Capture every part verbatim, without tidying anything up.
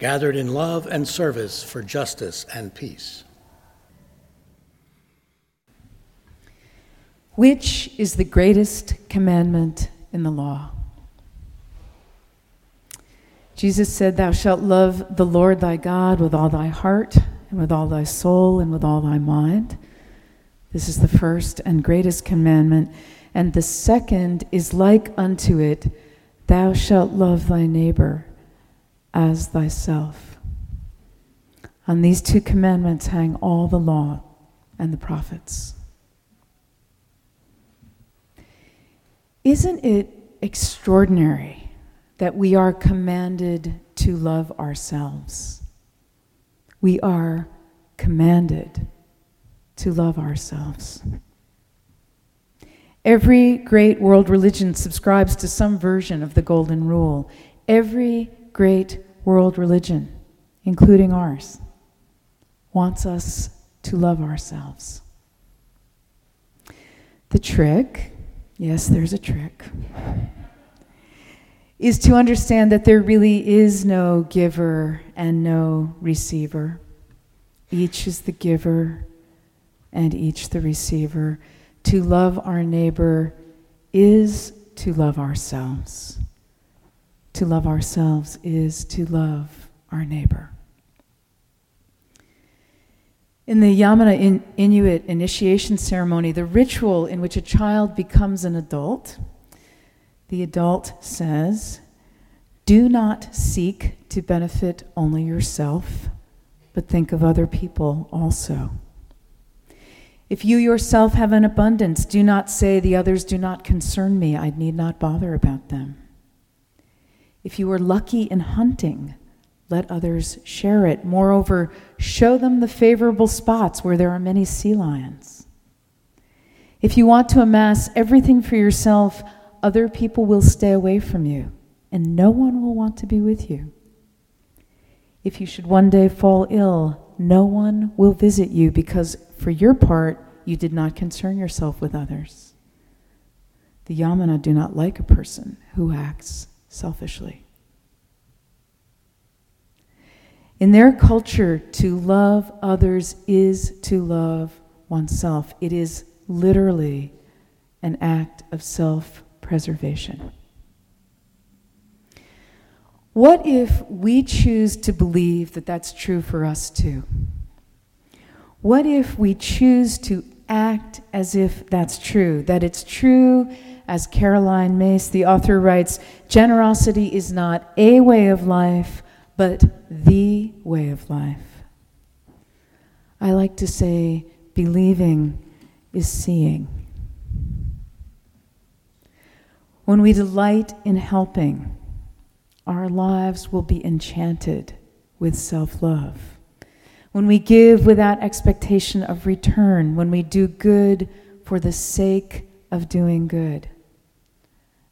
gathered in love and service for justice and peace. Which is the greatest commandment in the law? Jesus said, "Thou shalt love the Lord thy God with all thy heart, and with all thy soul, and with all thy mind." This is the first and greatest commandment. And the second is like unto it, "Thou shalt love thy neighbor as thyself." On these two commandments hang all the law and the prophets. Isn't it extraordinary that we are commanded to love ourselves? We are commanded to love ourselves. Every great world religion subscribes to some version of the Golden Rule. Every great world religion, including ours, wants us to love ourselves. The trick, yes, there's a trick, is to understand that there really is no giver and no receiver. Each is the giver and each the receiver. To love our neighbor is to love ourselves. To love ourselves is to love our neighbor. In the Yamana in Inuit initiation ceremony, the ritual in which a child becomes an adult, the adult says, "Do not seek to benefit only yourself, but think of other people also. If you yourself have an abundance, do not say, 'The others do not concern me. I need not bother about them.' If you are lucky in hunting, let others share it. Moreover, show them the favorable spots where there are many sea lions. If you want to amass everything for yourself, other people will stay away from you, and no one will want to be with you. If you should one day fall ill, no one will visit you, because for your part, you did not concern yourself with others." The Yamana do not like a person who acts selfishly. In their culture, to love others is to love oneself. It is literally an act of self-preservation. Preservation. What if we choose to believe that that's true for us too? What if we choose to act as if that's true, that it's true? As Caroline Mace, the author, writes, "Generosity is not a way of life, but the way of life." I like to say, believing is seeing. When we delight in helping, our lives will be enchanted with self-love. When we give without expectation of return, when we do good for the sake of doing good,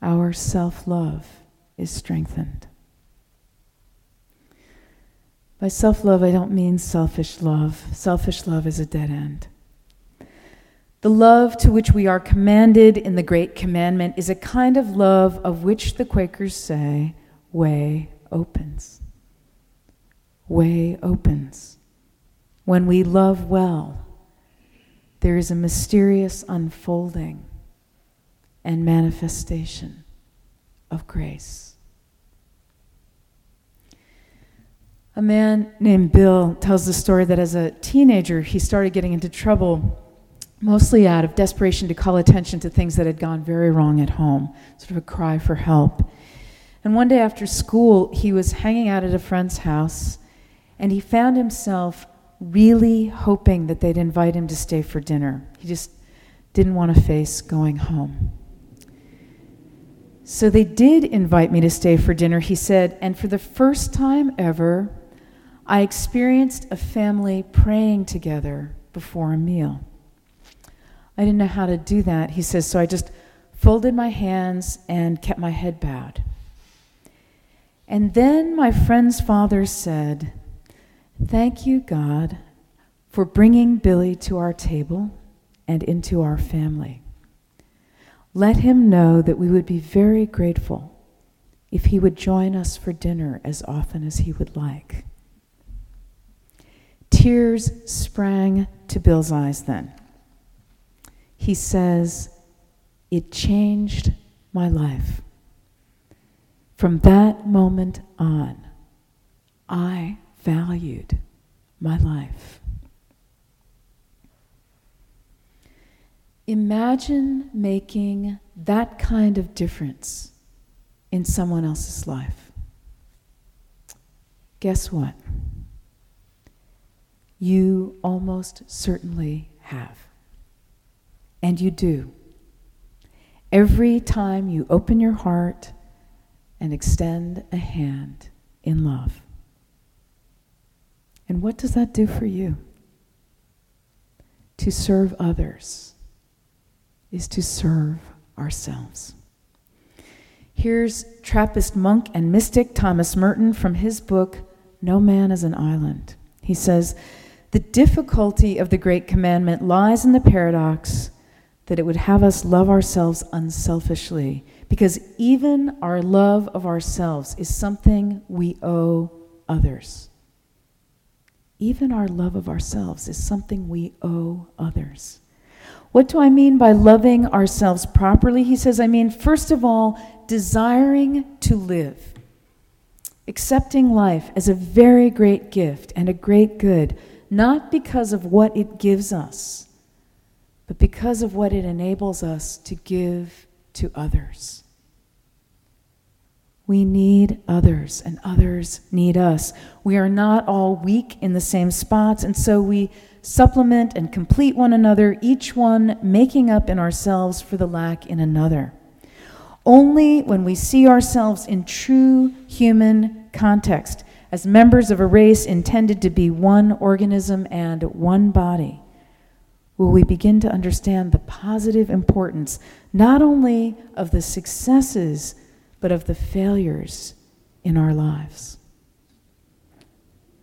our self-love is strengthened. By self-love, I don't mean selfish love. Selfish love is a dead end. The love to which we are commanded in the Great Commandment is a kind of love of which the Quakers say, way opens. Way opens. When we love well, there is a mysterious unfolding and manifestation of grace. A man named Bill tells the story that as a teenager, he started getting into trouble, mostly out of desperation to call attention to things that had gone very wrong at home, sort of a cry for help. And one day after school, he was hanging out at a friend's house, and he found himself really hoping that they'd invite him to stay for dinner. He just didn't want to face going home. So they did invite me to stay for dinner, he said, and for the first time ever, I experienced a family praying together before a meal. I didn't know how to do that, he says, so I just folded my hands and kept my head bowed. And then my friend's father said, "Thank you, God, for bringing Billy to our table and into our family. Let him know that we would be very grateful if he would join us for dinner as often as he would like." Tears sprang to Bill's eyes then. He says, "It changed my life. From that moment on, I valued my life." Imagine making that kind of difference in someone else's life. Guess what? You almost certainly have. And you do. Every time you open your heart and extend a hand in love. And what does that do for you? To serve others is to serve ourselves. Here's Trappist monk and mystic Thomas Merton from his book, No Man is an Island. He says, "The difficulty of the Great Commandment lies in the paradox that it would have us love ourselves unselfishly, because even our love of ourselves is something we owe others." Even our love of ourselves is something we owe others. What do I mean by loving ourselves properly? He says, I mean, first of all, desiring to live, accepting life as a very great gift and a great good, not because of what it gives us, but because of what it enables us to give to others. We need others, and others need us. We are not all weak in the same spots, and so we supplement and complete one another, each one making up in ourselves for the lack in another. Only when we see ourselves in true human context, as members of a race intended to be one organism and one body, will we begin to understand the positive importance not only of the successes, but of the failures in our lives.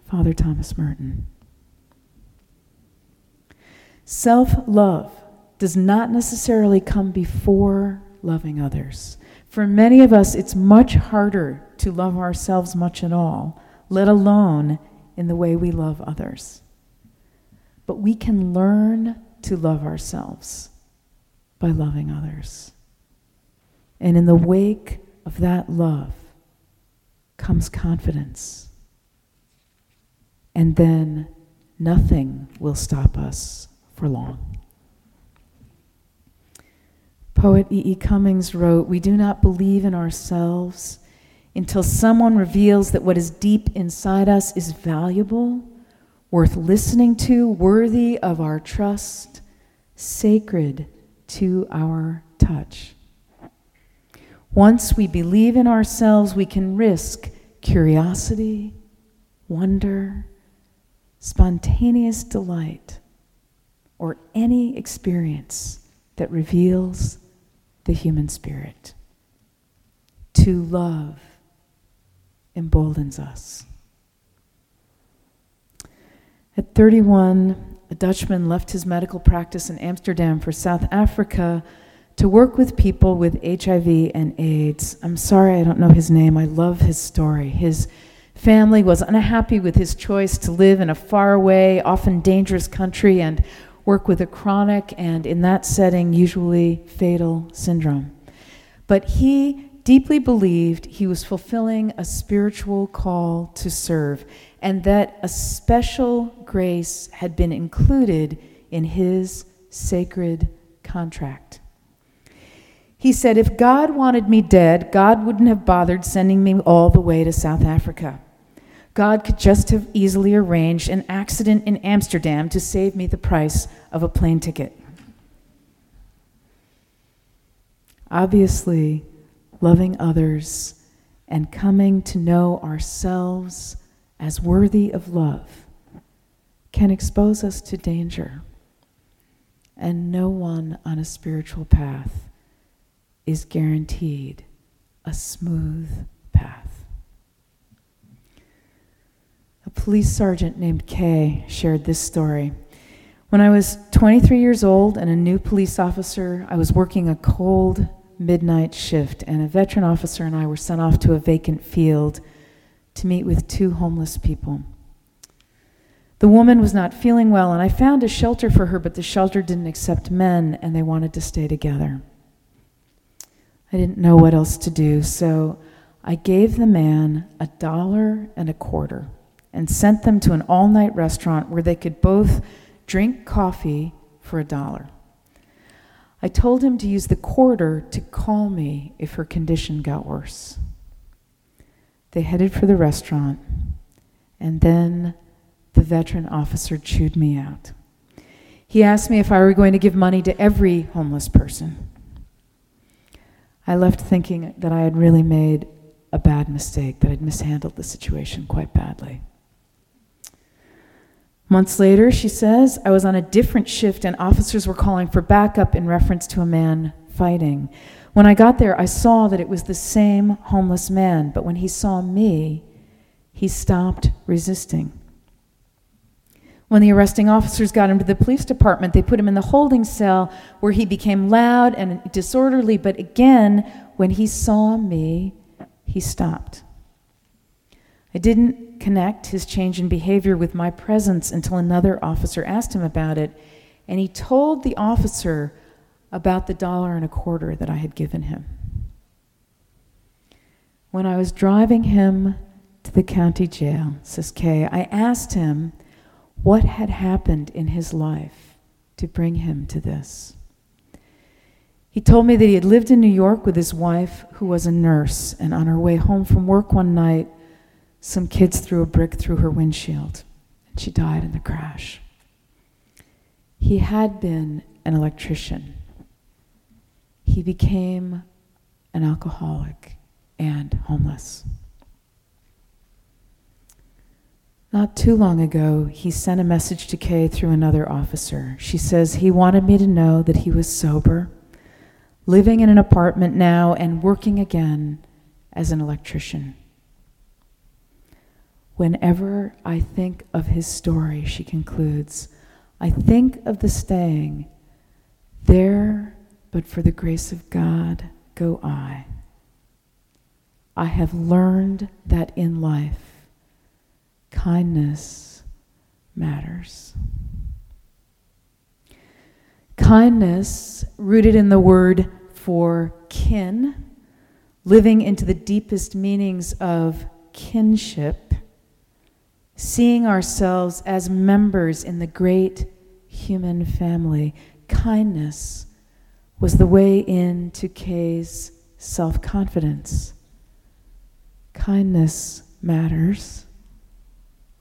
Father Thomas Merton. Self-love does not necessarily come before loving others. For many of us, it's much harder to love ourselves much at all, let alone in the way we love others. But we can learn to love ourselves by loving others. And in the wake of that love comes confidence. And then nothing will stop us for long. Poet E. E. Cummings wrote, "We do not believe in ourselves until someone reveals that what is deep inside us is valuable, worth listening to, worthy of our trust, sacred to our touch. Once we believe in ourselves, we can risk curiosity, wonder, spontaneous delight, or any experience that reveals the human spirit. To love emboldens us." At thirty-one, a Dutchman left his medical practice in Amsterdam for South Africa to work with people with H I V and AIDS. I'm sorry I don't know his name. I love his story. His family was unhappy with his choice to live in a faraway, often dangerous country and work with a chronic and, in that setting, usually fatal syndrome. But he deeply believed he was fulfilling a spiritual call to serve, and that a special grace had been included in his sacred contract. He said, "If God wanted me dead, God wouldn't have bothered sending me all the way to South Africa. God could just have easily arranged an accident in Amsterdam to save me the price of a plane ticket." Obviously, loving others, and coming to know ourselves as worthy of love can expose us to danger. And no one on a spiritual path is guaranteed a smooth path. A police sergeant named Kay shared this story. When I was twenty-three years old and a new police officer, I was working a cold midnight shift, and a veteran officer and I were sent off to a vacant field to meet with two homeless people. The woman was not feeling well, and I found a shelter for her, but the shelter didn't accept men, and they wanted to stay together. I didn't know what else to do, so I gave the man a dollar and a quarter and sent them to an all-night restaurant where they could both drink coffee for a dollar. I told him to use the quarter to call me if her condition got worse. They headed for the restaurant, and then the veteran officer chewed me out. He asked me if I were going to give money to every homeless person. I left thinking that I had really made a bad mistake, that I'd mishandled the situation quite badly. Months later, she says, I was on a different shift and officers were calling for backup in reference to a man fighting. When I got there, I saw that it was the same homeless man, but when he saw me, he stopped resisting. When the arresting officers got him to the police department, they put him in the holding cell where he became loud and disorderly, but again, when he saw me, he stopped. I didn't connect his change in behavior with my presence until another officer asked him about it, and he told the officer about the dollar and a quarter that I had given him. When I was driving him to the county jail, says Kay, I asked him what had happened in his life to bring him to this. He told me that he had lived in New York with his wife, who was a nurse, and on her way home from work one night, some kids threw a brick through her windshield, and she died in the crash. He had been an electrician. He became an alcoholic and homeless. Not too long ago, he sent a message to Kay through another officer. She says, he wanted me to know that he was sober, living in an apartment now, and working again as an electrician. Whenever I think of his story, she concludes, I think of the saying, there, but for the grace of God, go I. I have learned that in life, kindness matters. Kindness, rooted in the word for kin, living into the deepest meanings of kinship, seeing ourselves as members in the great human family. Kindness was the way into Kay's self-confidence. Kindness matters.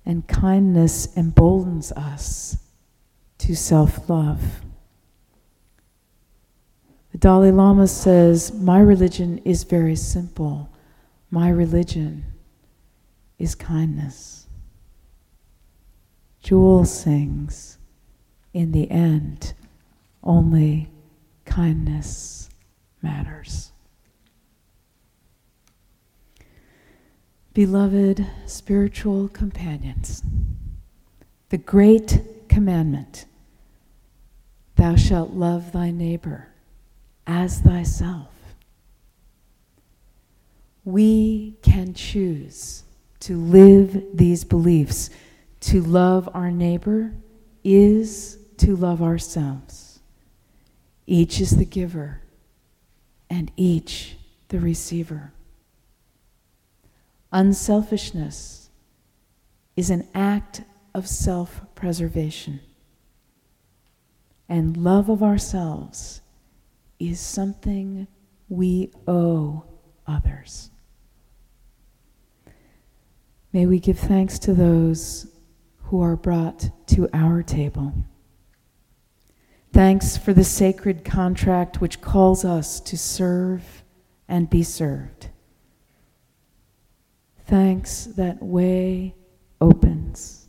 And kindness emboldens us to self-love. The Dalai Lama says, my religion is very simple. My religion is kindness. Jewel sings, in the end, only kindness matters. Beloved spiritual companions, the great commandment, thou shalt love thy neighbor as thyself. We can choose to live these beliefs. To love our neighbor is to love ourselves. Each is the giver and each the receiver. Unselfishness is an act of self-preservation. And love of ourselves is something we owe others. May we give thanks to those who are brought to our table. Thanks for the sacred contract which calls us to serve and be served. Thanks that way opens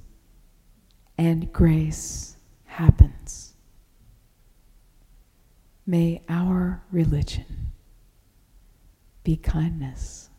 and grace happens. May our religion be kindness.